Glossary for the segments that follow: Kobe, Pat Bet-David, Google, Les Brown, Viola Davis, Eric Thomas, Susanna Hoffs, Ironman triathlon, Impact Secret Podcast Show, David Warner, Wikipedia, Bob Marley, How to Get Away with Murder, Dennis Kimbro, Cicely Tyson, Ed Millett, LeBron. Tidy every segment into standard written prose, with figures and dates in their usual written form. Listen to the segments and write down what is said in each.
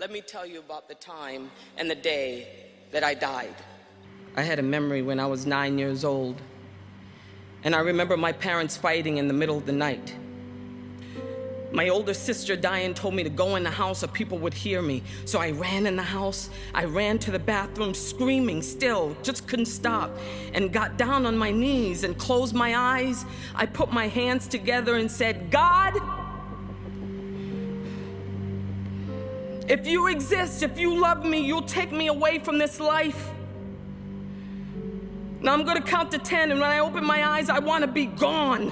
Let me tell you about the time and the day that I died. I had a memory when I was 9 years old, and I remember my parents fighting in the middle of the night. My older sister, Diane, told me to go in the house or people would hear me. So I ran in the house. I ran to the bathroom screaming still, just couldn't stop, and got down on my knees and closed my eyes. I put my hands together and said, God, if you exist, if you love me, you'll take me away from this life. Now I'm gonna count to 10, and when I open my eyes, I wanna be gone.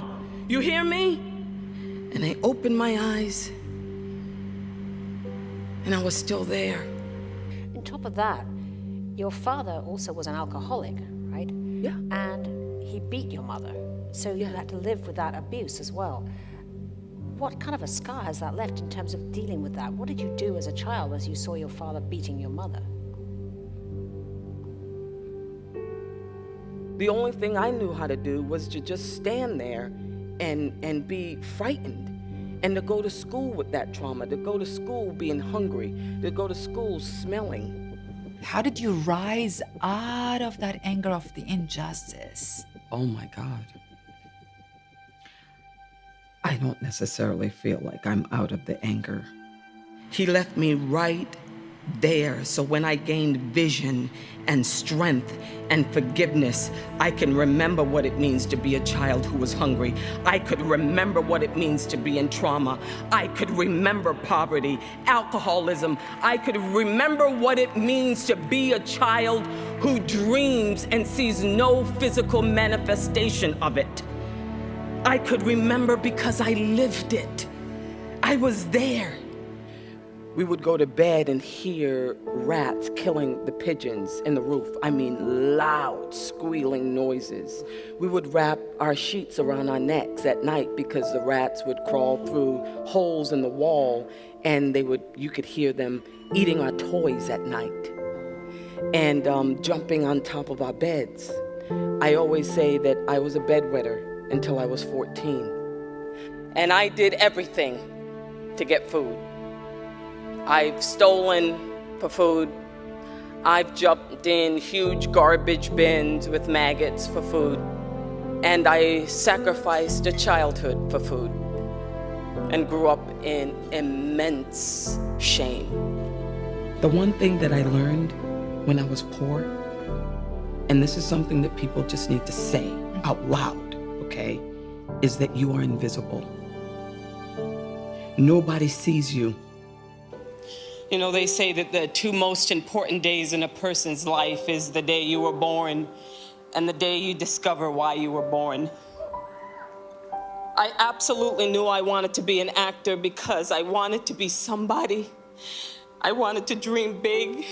You hear me? And I opened my eyes, and I was still there. On top of that, your father also was an alcoholic, right? Yeah. And he beat your mother, so you had to live with that abuse as well. What kind of a scar has that left in terms of dealing with that? What did you do as a child as you saw your father beating your mother? The only thing I knew how to do was to just stand there and be frightened, and to go to school with that trauma, to go to school being hungry, to go to school smelling. How did you rise out of that anger of the injustice? Oh my God. I don't necessarily feel like I'm out of the anger. He left me right there, so when I gained vision and strength and forgiveness, I can remember what it means to be a child who was hungry. I could remember what it means to be in trauma. I could remember poverty, alcoholism. I could remember what it means to be a child who dreams and sees no physical manifestation of it. I could remember because I lived it. I was there. We would go to bed and hear rats killing the pigeons in the roof. I mean, loud, squealing noises. We would wrap our sheets around our necks at night because the rats would crawl through holes in the wall, and you could hear them eating our toys at night and jumping on top of our beds. I always say that I was a bedwetter until I was 14. And I did everything to get food. I've stolen for food. I've jumped in huge garbage bins with maggots for food. And I sacrificed a childhood for food and grew up in immense shame. The one thing that I learned when I was poor, and this is something that people just need to say out loud, okay, is that you are invisible. Nobody sees you. You know, they say that the two most important days in a person's life is the day you were born and the day you discover why you were born. I absolutely knew I wanted to be an actor because I wanted to be somebody. I wanted to dream big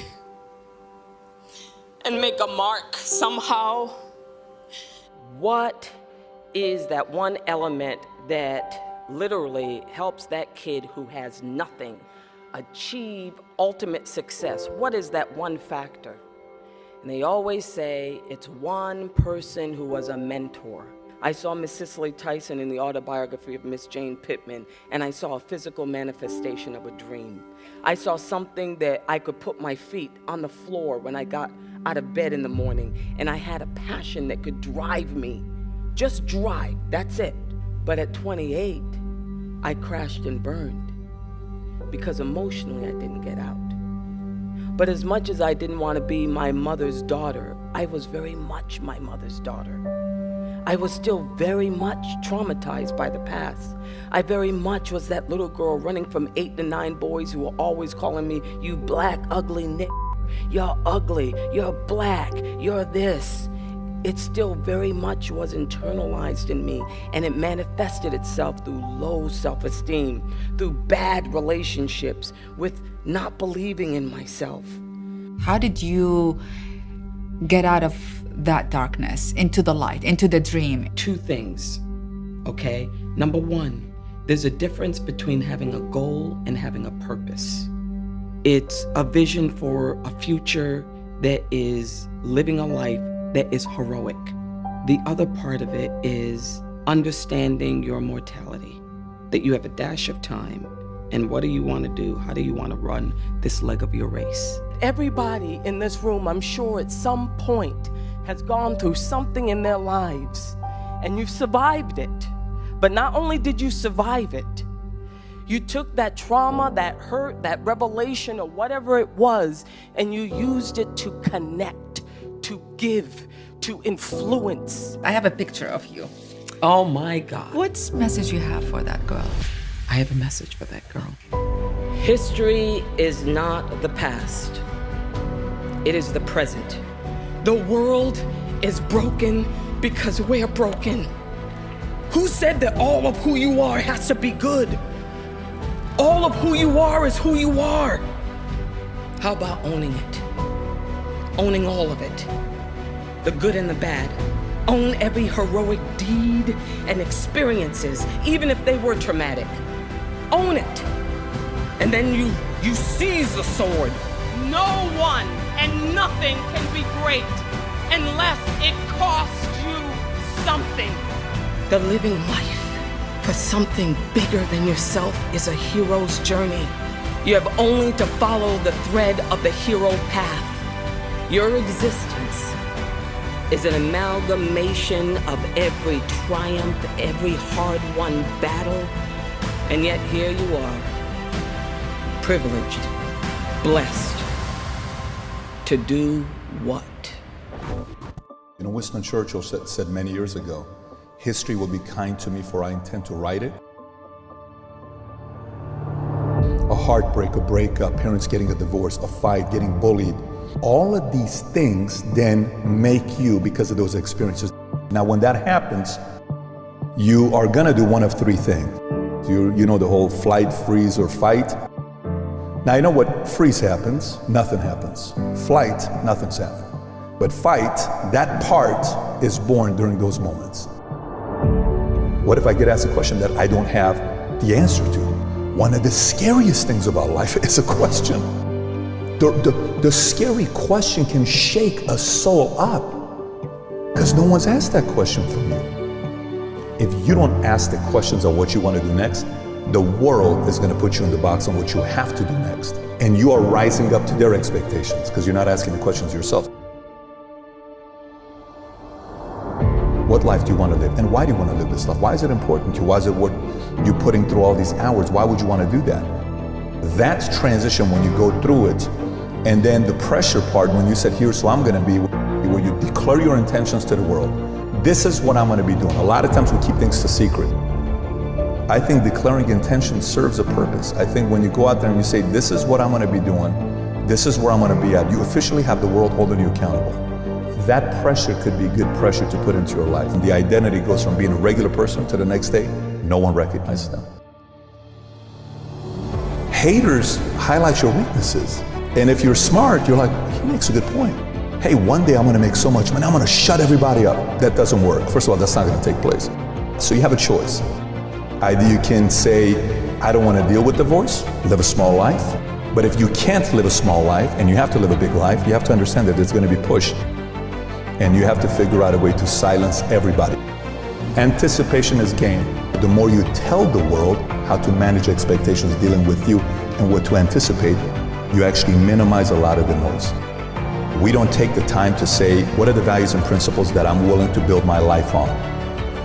and make a mark somehow. What is that one element that literally helps that kid who has nothing achieve ultimate success? What is that one factor? And they always say it's one person who was a mentor. I saw Miss Cicely Tyson in the autobiography of Miss Jane Pittman, and I saw a physical manifestation of a dream. I saw something that I could put my feet on the floor when I got out of bed in the morning, and I had a passion that could drive me. Just drive, that's it. But at 28, I crashed and burned, because emotionally I didn't get out. But as much as I didn't want to be my mother's daughter, I was very much my mother's daughter. I was still very much traumatized by the past. I very much was that little girl running from 8 to 9 boys who were always calling me, you black ugly n****, you're ugly, you're black, you're this. It still very much was internalized in me, and it manifested itself through low self-esteem, through bad relationships, with not believing in myself. How did you get out of that darkness, into the light, into the dream? Two things, okay? Number one, there's a difference between having a goal and having a purpose. It's a vision for a future that is living a life that is heroic. The other part of it is understanding your mortality, that you have a dash of time And what do you want to do? How do you want to run this leg of your race? Everybody in this room, I'm sure at some point, has gone through something in their lives, and you've survived it. But not only did you survive it, you took that trauma, that hurt, that revelation, or whatever it was, and you used it to connect, to give, to influence. I have a picture of you. Oh my God. What message you have for that girl? I have a message for that girl. History is not the past. It is the present. The world is broken because we're broken. Who said that all of who you are has to be good? All of who you are is who you are. How about owning it? Owning all of it. The good and the bad. Own every heroic deed and experiences, even if they were traumatic. Own it. And then you seize the sword. No one and nothing can be great unless it costs you something. The living life for something bigger than yourself is a hero's journey. You have only to follow the thread of the hero path. Your existence is an amalgamation of every triumph, every hard-won battle, and yet here you are, privileged, blessed, to do what? You know, Winston Churchill said many years ago, "History will be kind to me, for I intend to write it." A heartbreak, a breakup, parents getting a divorce, a fight, getting bullied. All of these things then make you because of those experiences. Now, when that happens, you are gonna do one of three things. You know the whole flight, freeze, or fight. Now, you know what? Freeze happens, nothing happens. Flight, nothing's happened. But fight, that part is born during those moments. What if I get asked a question that I don't have the answer to? One of the scariest things about life is a question. The scary question can shake a soul up because no one's asked that question for you. If you don't ask the questions of what you want to do next, the world is going to put you in the box on what you have to do next. And you are rising up to their expectations because you're not asking the questions yourself. What life do you want to live? And why do you want to live this life? Why is it important to you? Why is it what you're putting through all these hours? Why would you want to do that? That transition when you go through it, and then the pressure part when you said, here's who I'm going to be, where you declare your intentions to the world. This is what I'm going to be doing. A lot of times we keep things a secret. I think declaring intention serves a purpose. I think when you go out there and you say, this is what I'm going to be doing, this is where I'm going to be at, you officially have the world holding you accountable. That pressure could be good pressure to put into your life. The identity goes from being a regular person to the next day, no one recognizes them. Haters highlight your weaknesses. And if you're smart, you're like, he makes a good point. Hey, one day I'm gonna make so much money, I'm gonna shut everybody up. That doesn't work. First of all, that's not gonna take place. So you have a choice. Either you can say, I don't wanna deal with divorce, live a small life. But if you can't live a small life and you have to live a big life, you have to understand that it's gonna be pushed. And you have to figure out a way to silence everybody. Anticipation is gain. The more you tell the world how to manage expectations dealing with you and what to anticipate, you actually minimize a lot of the noise. We don't take the time to say, what are the values and principles that I'm willing to build my life on?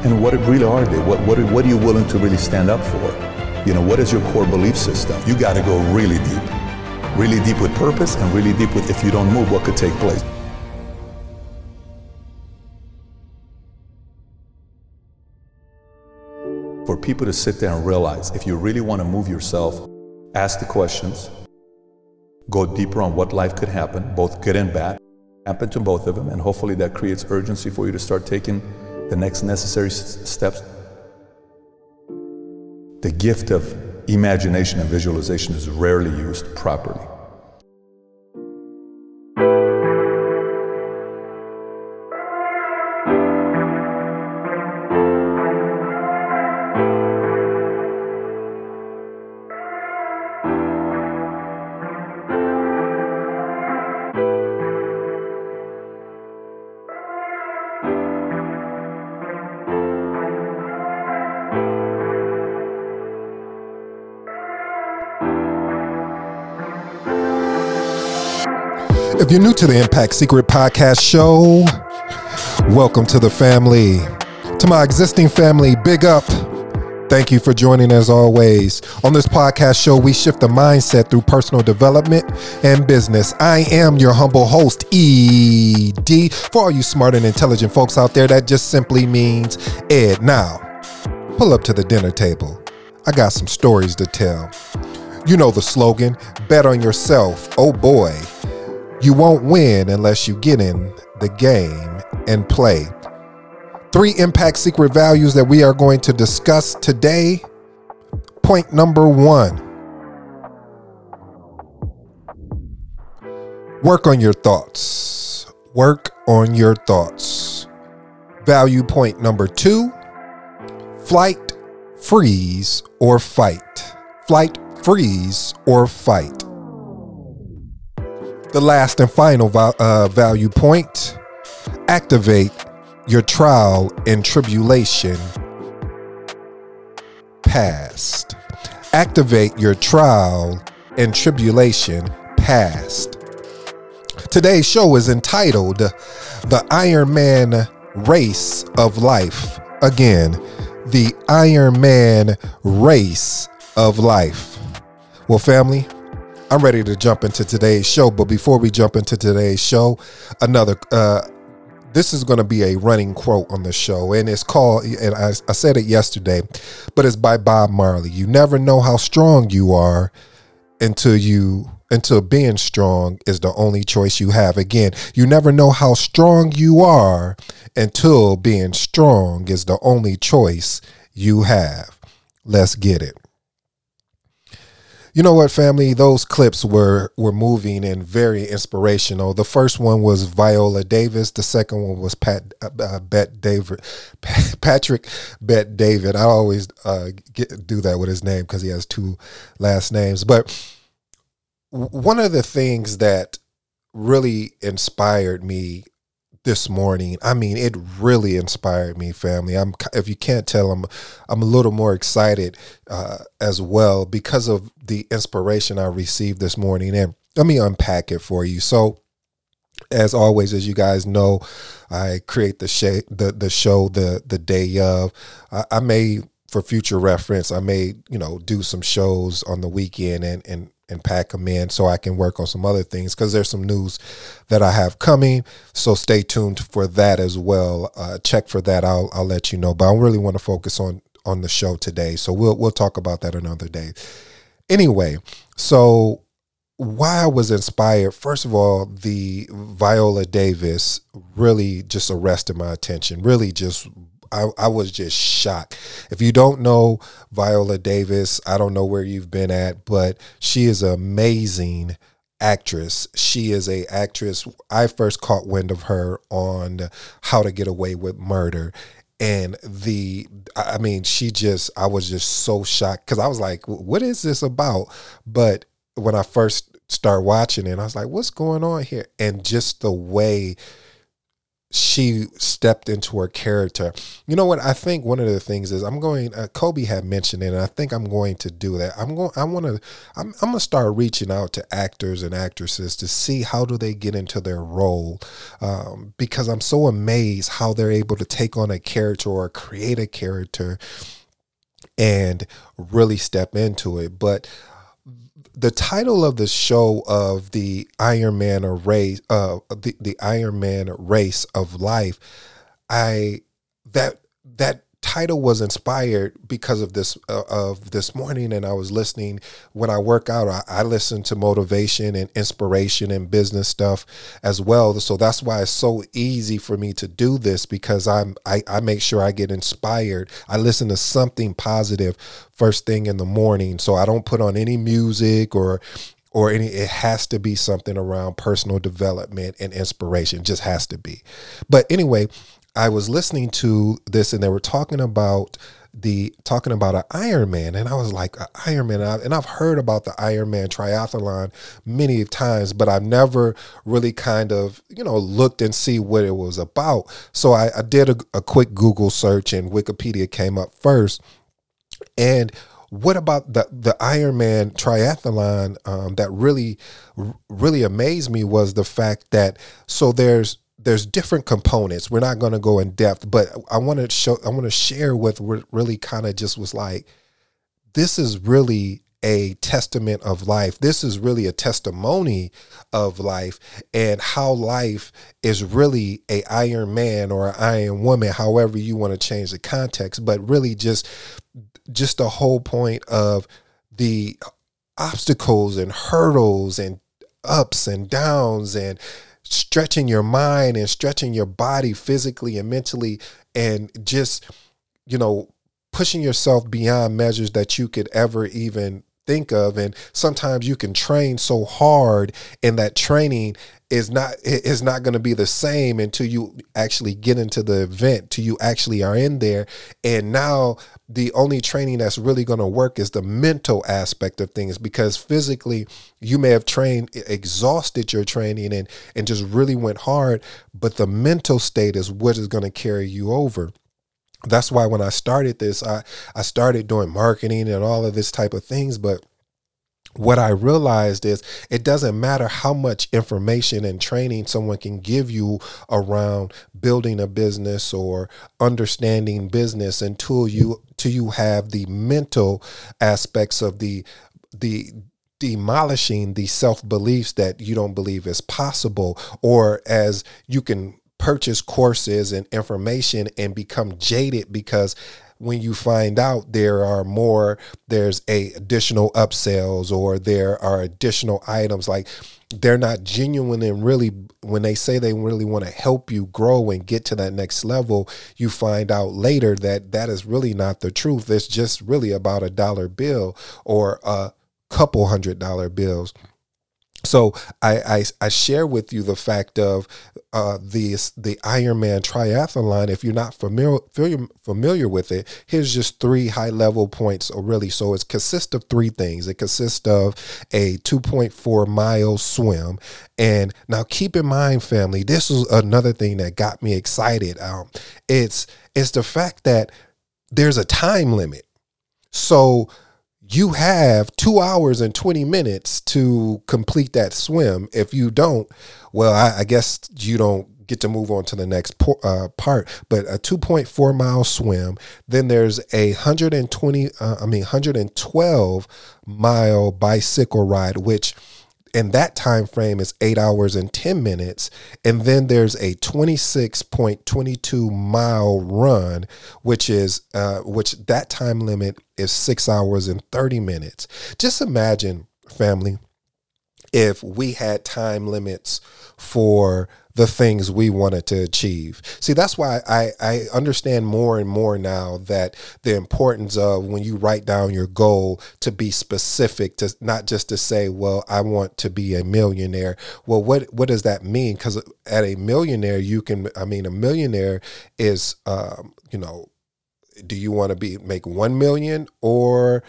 And what really are they? What are you willing to really stand up for? You know, what is your core belief system? You gotta go really deep with purpose and really deep with if you don't move, what could take place? For people to sit there and realize, if you really want to move yourself, ask the questions, go deeper on what life could happen, both good and bad, happen to both of them, and hopefully that creates urgency for you to start taking the next necessary steps. The gift of imagination and visualization is rarely used properly. If you're new to the Impact Secret Podcast Show, welcome to the family. To my existing family, big up. Thank you for joining as always. On this podcast show, we shift the mindset through personal development and business. I am your humble host, ED. For all you smart and intelligent folks out there, that just simply means Ed. Now, pull up to the dinner table. I got some stories to tell. You know the slogan, bet on yourself. Oh boy, you won't win unless you get in the game and play. 3 impact secret values that we are going to discuss today. Point number 1. Work on your thoughts. Work on your thoughts. Value point number 2. Flight, freeze, or fight. Flight, freeze, or fight. The last and final value point. Activate your trial and tribulation past. Activate your trial and tribulation past. Today's show is entitled The Iron Man Race of Life. Again, the Iron Man Race of Life. Well, family, I'm ready to jump into today's show. But before we jump into today's show, this is going to be a running quote on the show, and it's called, and I said it yesterday, but it's by Bob Marley. You never know how strong you are until being strong is the only choice you have. Again, you never know how strong you are until being strong is the only choice you have. Let's get it. You know what, family? Those clips were moving and very inspirational. The first one was Viola Davis. The second one was Patrick Bet-David. I always do that with his name because he has 2 last names. But one of the things that really inspired me this morning, I mean, it really inspired me, family. If you can't tell, I'm a little more excited as well because of the inspiration I received this morning. And let me unpack it for you. So, as always, as you guys know, I create the show the day of. I may, for future reference, do some shows on the weekend and pack them in so I can work on some other things because there's some news that I have coming. So stay tuned for that as well. Check for that. I'll let you know, but I really want to focus on the show today. So we'll talk about that another day. Anyway, so why I was inspired, first of all, the Viola Davis really just arrested my attention, really just I was just shocked. If you don't know Viola Davis, I don't know where you've been at, but she is an amazing actress. She is an actress. I first caught wind of her on How to Get Away with Murder. And I was just so shocked because I was like, what is this about? But when I first started watching it, I was like, what's going on here? And just the way she stepped into her character. You know what? I think one of the things is Kobe had mentioned it, and I think I'm going to do that. I'm going to start reaching out to actors and actresses to see how do they get into their role, because I'm so amazed how they're able to take on a character or create a character and really step into it. But the title of the show of the Iron Man race, the Iron Man Race of Life, that title was inspired because of this of this morning, and I was listening when I work out. I listen to motivation and inspiration and business stuff as well. So that's why it's so easy for me to do this because I make sure I get inspired. I listen to something positive first thing in the morning, so I don't put on any music or any. It has to be something around personal development and inspiration. It just has to be. But anyway, I was listening to this and they were talking about an Ironman, and I was like, an Ironman? And I've heard about the Ironman triathlon many times, but I've never really kind of, looked and see what it was about. So I did a quick Google search and Wikipedia came up first. And What about the Ironman triathlon that really amazed me was the fact that, so there's different components. We're not going to go in depth, but I want to share what really kind of just was like, this is really a testament of life. This is really a testimony of life and how life is really a Iron Man or an Iron Woman, however you want to change the context, but really just the whole point of the obstacles and hurdles and ups and downs and stretching your mind and stretching your body physically and mentally and just, you know, pushing yourself beyond measures that you could ever even think of. And sometimes you can train so hard, and that training is not going to be the same until you actually get into the event, till you actually are in there. And now the only training that's really going to work is the mental aspect of things, because physically you may have exhausted your training and just really went hard, but the mental state is what is going to carry you over. That's why when I started this, I started doing marketing and all of this type of things. But what I realized is it doesn't matter how much information and training someone can give you around building a business or understanding business until you have the mental aspects of the demolishing the self-beliefs that you don't believe is possible, or as you can purchase courses and information and become jaded, because when you find out there's additional upsells, or there are additional items, like they're not genuine. And really, when they say they really want to help you grow and get to that next level, you find out later that is really not the truth. It's just really about $1 bill or a couple $100 bills. So I share with you the fact of the Ironman triathlon. If you're not familiar with it, here's just 3 high level points. Or really, so it consists of 3 things. It consists of a 2.4 mile swim. And now keep in mind, family, this is another thing that got me excited. It's the fact that there's a time limit. So you have 2 hours and 20 minutes to complete that swim. If you don't, well, I guess you don't get to move on to the next part. But a 2.4 mile swim, then there's a 112 mile bicycle ride, which in that time frame is 8 hours and 10 minutes. And then there's a 26.22 mile run, which that time limit is 6 hours and 30 minutes. Just imagine, family, if we had time limits for the things we wanted to achieve. See, that's why I understand more and more now that the importance of, when you write down your goal, to be specific, to not just to say, well, I want to be a millionaire. Well, what does that mean? Because at a millionaire, a millionaire is, do you want to make 1 million or,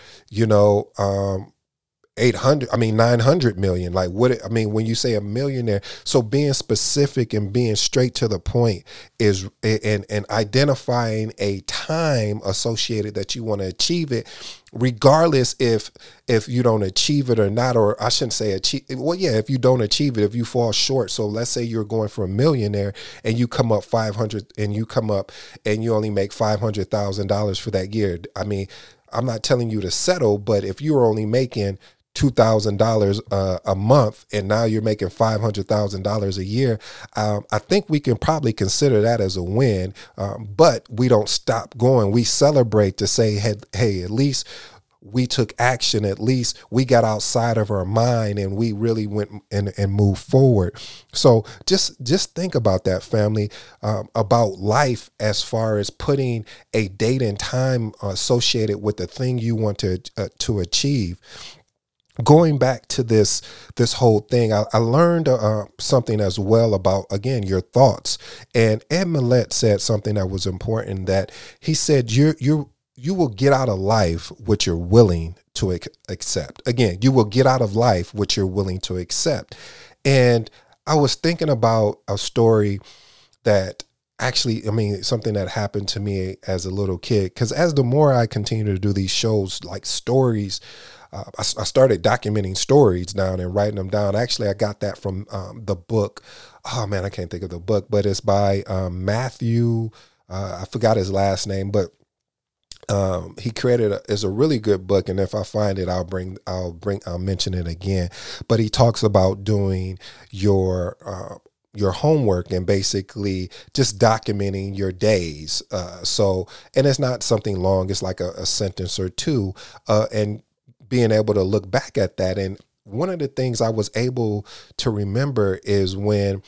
900 million? Like when you say a millionaire, so being specific and being straight to the point is, and identifying a time associated that you want to achieve it, regardless if you don't achieve it or not, or I shouldn't say achieve. Well, yeah, if you don't achieve it, if you fall short. So let's say you're going for a millionaire and you come up 500 and you come up and you only make $500,000 for that year. I mean, I'm not telling you to settle, but if you're only making $2,000 a month and now you're making $500,000 a year, I think we can probably consider that as a win. But we don't stop going. We celebrate to say, hey, at least we took action. At least we got outside of our mind and we really went and moved forward. So just think about that, family, about life as far as putting a date and time associated with the thing you want to achieve. Going back to this whole thing, I learned something as well about, again, your thoughts. And Ed Millett said something that was important, that he said, you will get out of life what you're willing to accept. Again, you will get out of life what you're willing to accept. And I was thinking about a story that actually, I mean, something that happened to me as a little kid, because as the more I continue to do these shows, like stories, I started documenting stories down and writing them down. Actually, I got that from the book. Oh, man, I can't think of the book, but it's by Matthew. I forgot his last name, but he created is a really good book. And if I find it, I'll mention it again. But he talks about doing your homework and basically just documenting your days. So, and it's not something long. It's like a sentence or two, and being able to look back at that. And one of the things I was able to remember is when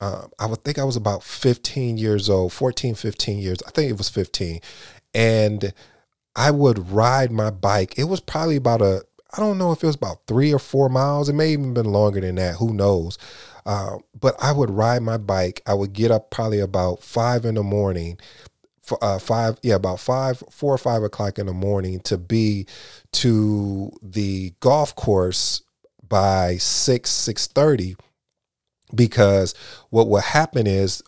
I would think I was about 15 years old, 14, 15 years. I think it was 15. And I would ride my bike. It was probably about I don't know if it was about 3 or 4 miles. It may even been longer than that. Who knows? But I would ride my bike. I would get up probably about 5 in the morning, 4 or 5 o'clock in the morning to be to the golf course by 6:30, because what would happen is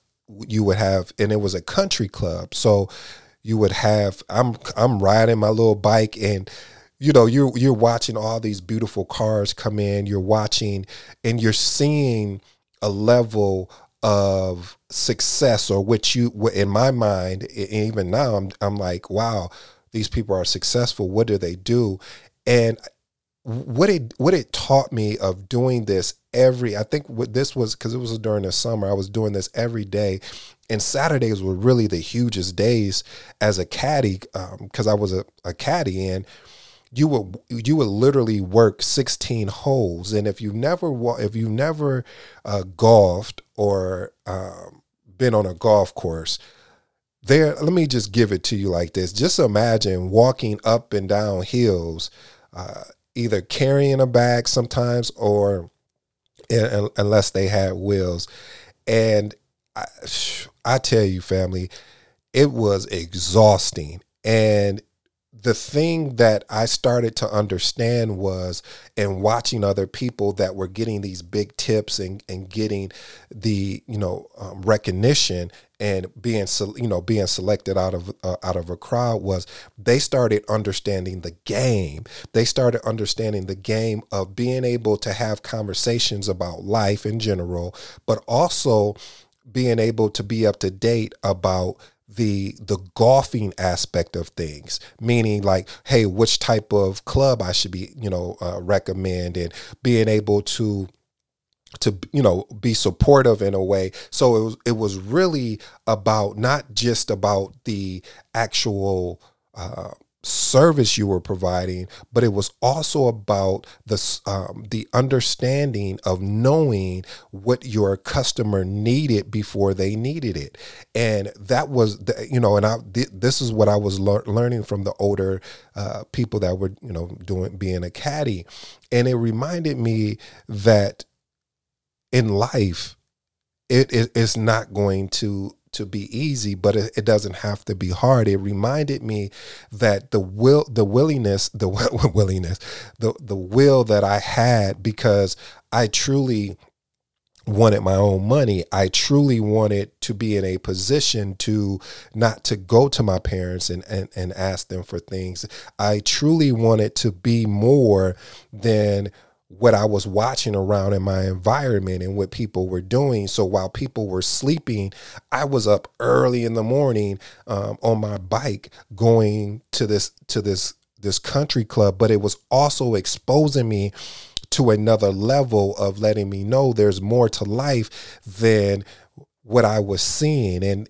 you would have, and it was a country club. So you would have, I'm riding my little bike, and you know, you're watching all these beautiful cars come in, you're watching and you're seeing a level of success, or which you, in my mind, even now, I'm like, wow, these people are successful. What do they do? And what it taught me of doing this every, I think what this was, because it was during the summer, I was doing this every day. And Saturdays were really the hugest days as a caddy, because I was a caddy, and you would literally work 16 holes. And if you've never golfed or been on a golf course, there, let me just give it to you like this. Just imagine walking up and down hills, either carrying a bag sometimes, or unless they had wheels. And I tell you, family, it was exhausting. And the thing that I started to understand was, and watching other people that were getting these big tips and getting the, you know, recognition and being selected out of a crowd, was they started understanding the game. They started understanding the game of being able to have conversations about life in general, but also being able to be up to date about the golfing aspect of things, meaning like, hey, which type of club I should be, recommend, and being able to, be supportive in a way. So it was really about not just about the actual, service you were providing, but it was also about the understanding of knowing what your customer needed before they needed it. And that was this is what I was learning from the older people that were being a caddy. And it reminded me that in life it's not going to be easy, but it doesn't have to be hard. It reminded me that the will that I had, because I truly wanted my own money. I truly wanted to be in a position to not to go to my parents and ask them for things. I truly wanted to be more than what I was watching around in my environment and what people were doing. So while people were sleeping, I was up early in the morning on my bike going to this country club. But it was also exposing me to another level of letting me know there's more to life than what I was seeing and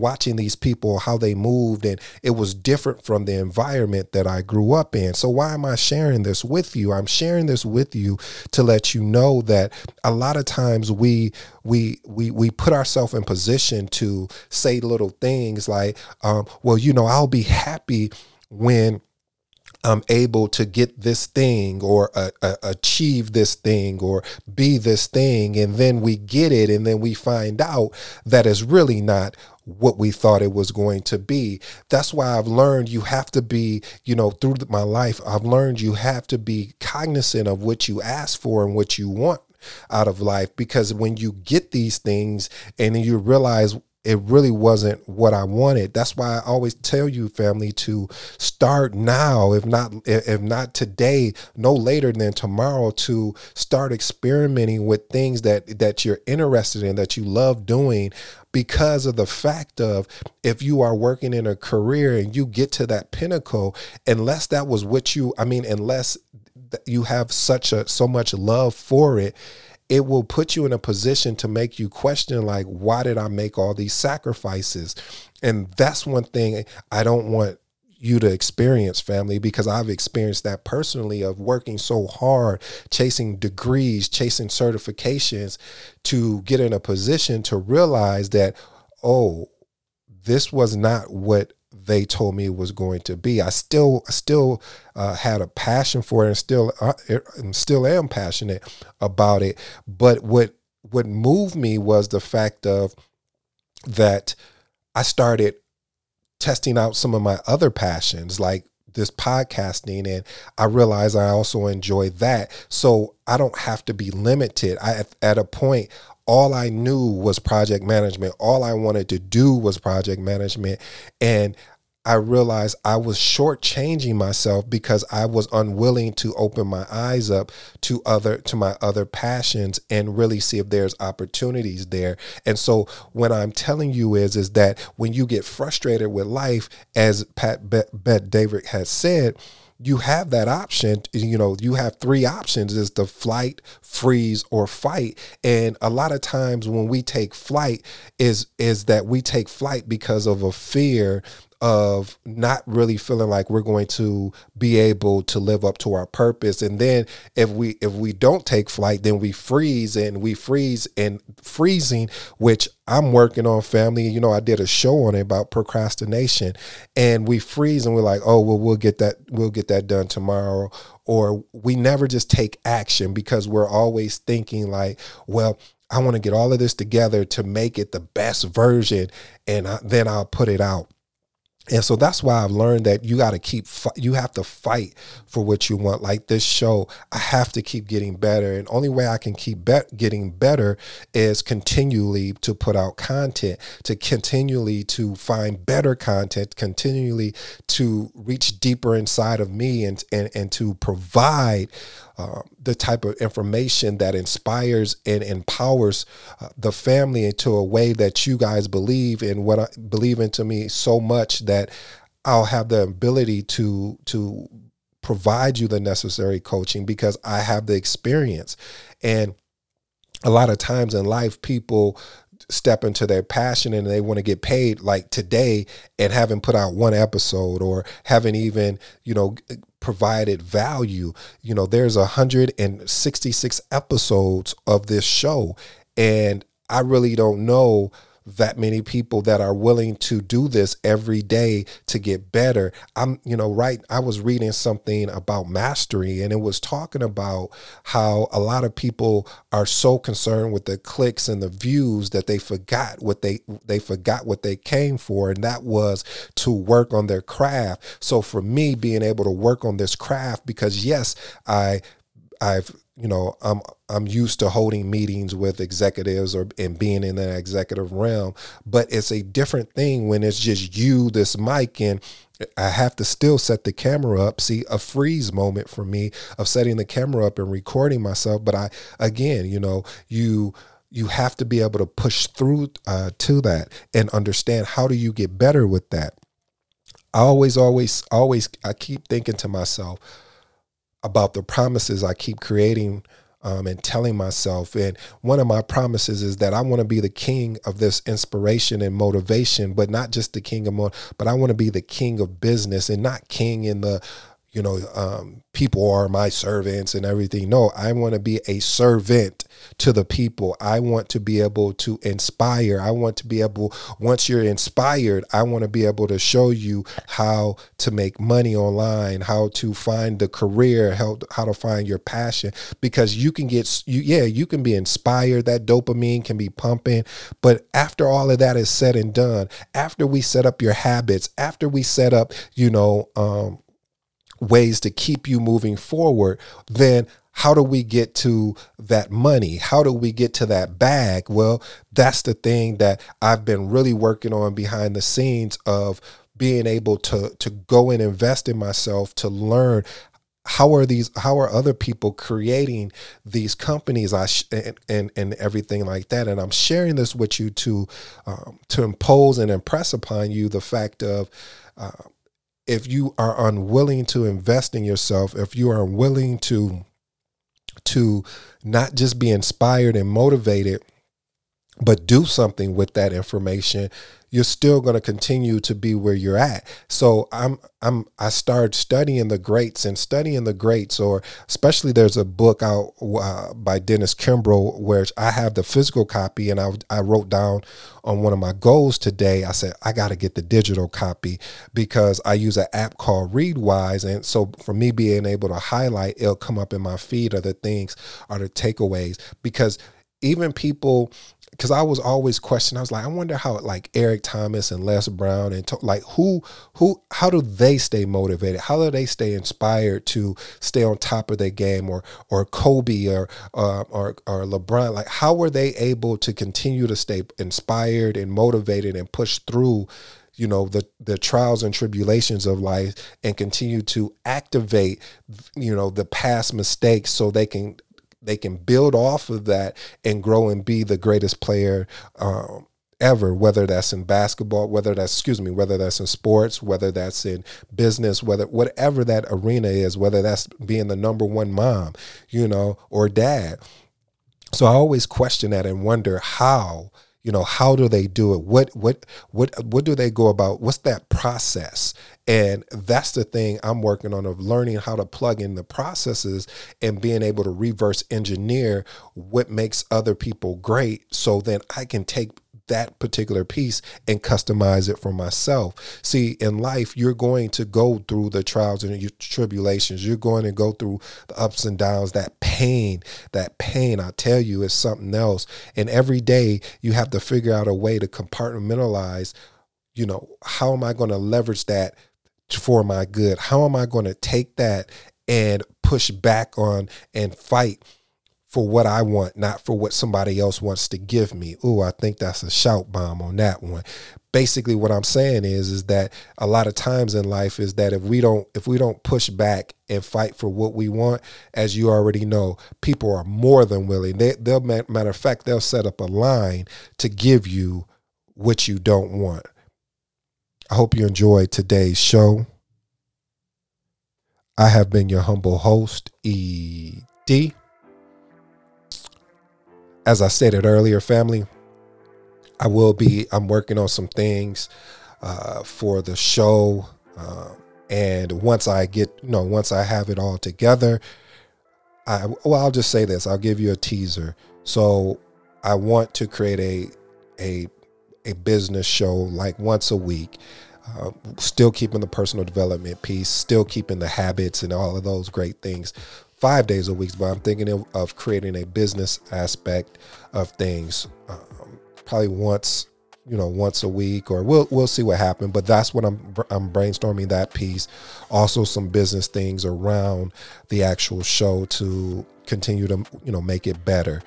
watching these people, how they moved. And it was different from the environment that I grew up in. So why am I sharing this with you? I'm sharing this with you to let you know that a lot of times we put ourselves in position to say little things like, I'll be happy when I'm able to get this thing, or achieve this thing, or be this thing. And then we get it, and then we find out that it's really not what we thought it was going to be. That's why I've learned you have to be, through my life, I've learned you have to be cognizant of what you ask for and what you want out of life. Because when you get these things and then you realize it really wasn't what I wanted. That's why I always tell you, family, to start now, if not today, no later than tomorrow, to start experimenting with things that you're interested in, that you love doing, because of the fact of, if you are working in a career and you get to that pinnacle, unless that was what you, I mean, unless you have so much love for it, it will put you in a position to make you question, like, why did I make all these sacrifices? And that's one thing I don't want you to experience, family, because I've experienced that personally, of working so hard, chasing degrees, chasing certifications, to get in a position to realize that, oh, this was not what they told me it was going to be. I still had a passion for it, and still am passionate about it. But what moved me was the fact of that I started testing out some of my other passions, like this podcasting, and I realized I also enjoy that. So I don't have to be limited. At a point, all I knew was project management. All I wanted to do was project management. And I realized I was shortchanging myself because I was unwilling to open my eyes up to my other passions and really see if there's opportunities there. And so what I'm telling you is that when you get frustrated with life, as Pat Bet-David has said, you have that option. You know, you have three options: is the flight, freeze, or fight. And a lot of times when we take flight is that we take flight because of a fear of not really feeling like we're going to be able to live up to our purpose. And then if we don't take flight, then we freeze, which I'm working on, family. You know, I did a show on it about procrastination, and we freeze and we're like, oh, well, we'll get that done tomorrow. Or we never just take action because we're always thinking like, well, I want to get all of this together to make it the best version, and then I'll put it out. And so that's why I've learned that you have to fight for what you want. Like this show, I have to keep getting better. And only way I can keep getting better is continually to put out content, to continually to find better content, continually to reach deeper inside of me and to provide the type of information that inspires and empowers the family into a way that you guys believe in, what I believe into me so much that I'll have the ability to provide you the necessary coaching because I have the experience. And a lot of times in life, people step into their passion and they want to get paid like today and haven't put out one episode or haven't even, you know, provided value. You know, there's 166 episodes of this show, and I really don't know that many people that are willing to do this every day to get better. I was reading something about mastery, and it was talking about how a lot of people are so concerned with the clicks and the views that they forgot what they came for. And that was to work on their craft. So for me, being able to work on this craft, because yes, I'm used to holding meetings with executives and being in that executive realm, but it's a different thing when it's just you, this mic, and I have to still set the camera up. See, a freeze moment for me of setting the camera up and recording myself. But you have to be able to push through to that and understand how do you get better with that. I always I keep thinking to myself about the promises I keep creating and telling myself. And one of my promises is that I want to be the king of this inspiration and motivation, but not just the king of but I want to be the king of business, and not king in the, you know, people are my servants and everything. No, I want to be a servant to the people. I want to be able to inspire. I want to be able, once you're inspired, I want to be able to show you how to make money online, how to find the career, how to find your passion, because you can be inspired. That dopamine can be pumping. But after all of that is said and done, after we set up your habits, after we set up, ways to keep you moving forward, then How do we get to that money? How do we get to that bag? Well, that's the thing that I've been really working on behind the scenes, of being able to go and invest in myself, to learn how are other people creating these companies and everything like that. And I'm sharing this with you to impose and impress upon you the fact of, if you are unwilling to invest in yourself, if you are unwilling to not just be inspired and motivated, but do something with that information, you're still going to continue to be where you're at. So I started studying the greats or especially there's a book out by Dennis Kimbro, where I have the physical copy, and I wrote down on one of my goals today, I said, I got to get the digital copy, because I use an app called Readwise. And so for me being able to highlight, it'll come up in my feed, are the takeaways, because even people, because I was always questioning, I was like, I wonder how, like, Eric Thomas and Les Brown and how do they stay motivated? How do they stay inspired to stay on top of their game, or Kobe or LeBron? Like, how were they able to continue to stay inspired and motivated and push through, you know, the trials and tribulations of life, and continue to activate, you know, the past mistakes so they can build off of that and grow and be the greatest player ever, whether that's in basketball, whether that's in sports, whether that's in business, whatever that arena is, whether that's being the number one mom, you know, or dad. So I always question that and wonder how do they do it? What do they go about? What's that process? And that's the thing I'm working on, of learning how to plug in the processes and being able to reverse engineer what makes other people great, so then I can take that particular piece and customize it for myself. See, in life, you're going to go through the trials and your tribulations. You're going to go through the ups and downs, that pain, I tell you, is something else. And every day you have to figure out a way to compartmentalize, you know, how am I going to leverage that for my good? How am I going to take that and push back on and fight for what I want, not for what somebody else wants to give me? Ooh, I think that's a shout bomb on that one. Basically, what I'm saying is that a lot of times in life is that if we don't push back and fight for what we want, as you already know, people are more than willing. They'll matter of fact, they'll set up a line to give you what you don't want. I hope you enjoyed today's show. I have been your humble host, ED. As I stated earlier, family, I'm working on some things for the show. And once I have it all together, I'll just say this, I'll give you a teaser. So I want to create a business show, like once a week, still keeping the personal development piece, still keeping the habits and all of those great things, 5 days a week, but I'm thinking of creating a business aspect of things, probably once a week, or we'll see what happens. But that's what I'm brainstorming, that piece. Also some business things around the actual show to continue to, you know, make it better.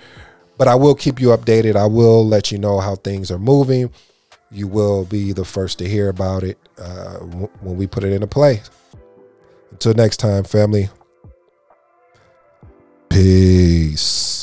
But I will keep you updated. I will let you know how things are moving. You will be the first to hear about it when we put it into play. Until next time, family. Peace.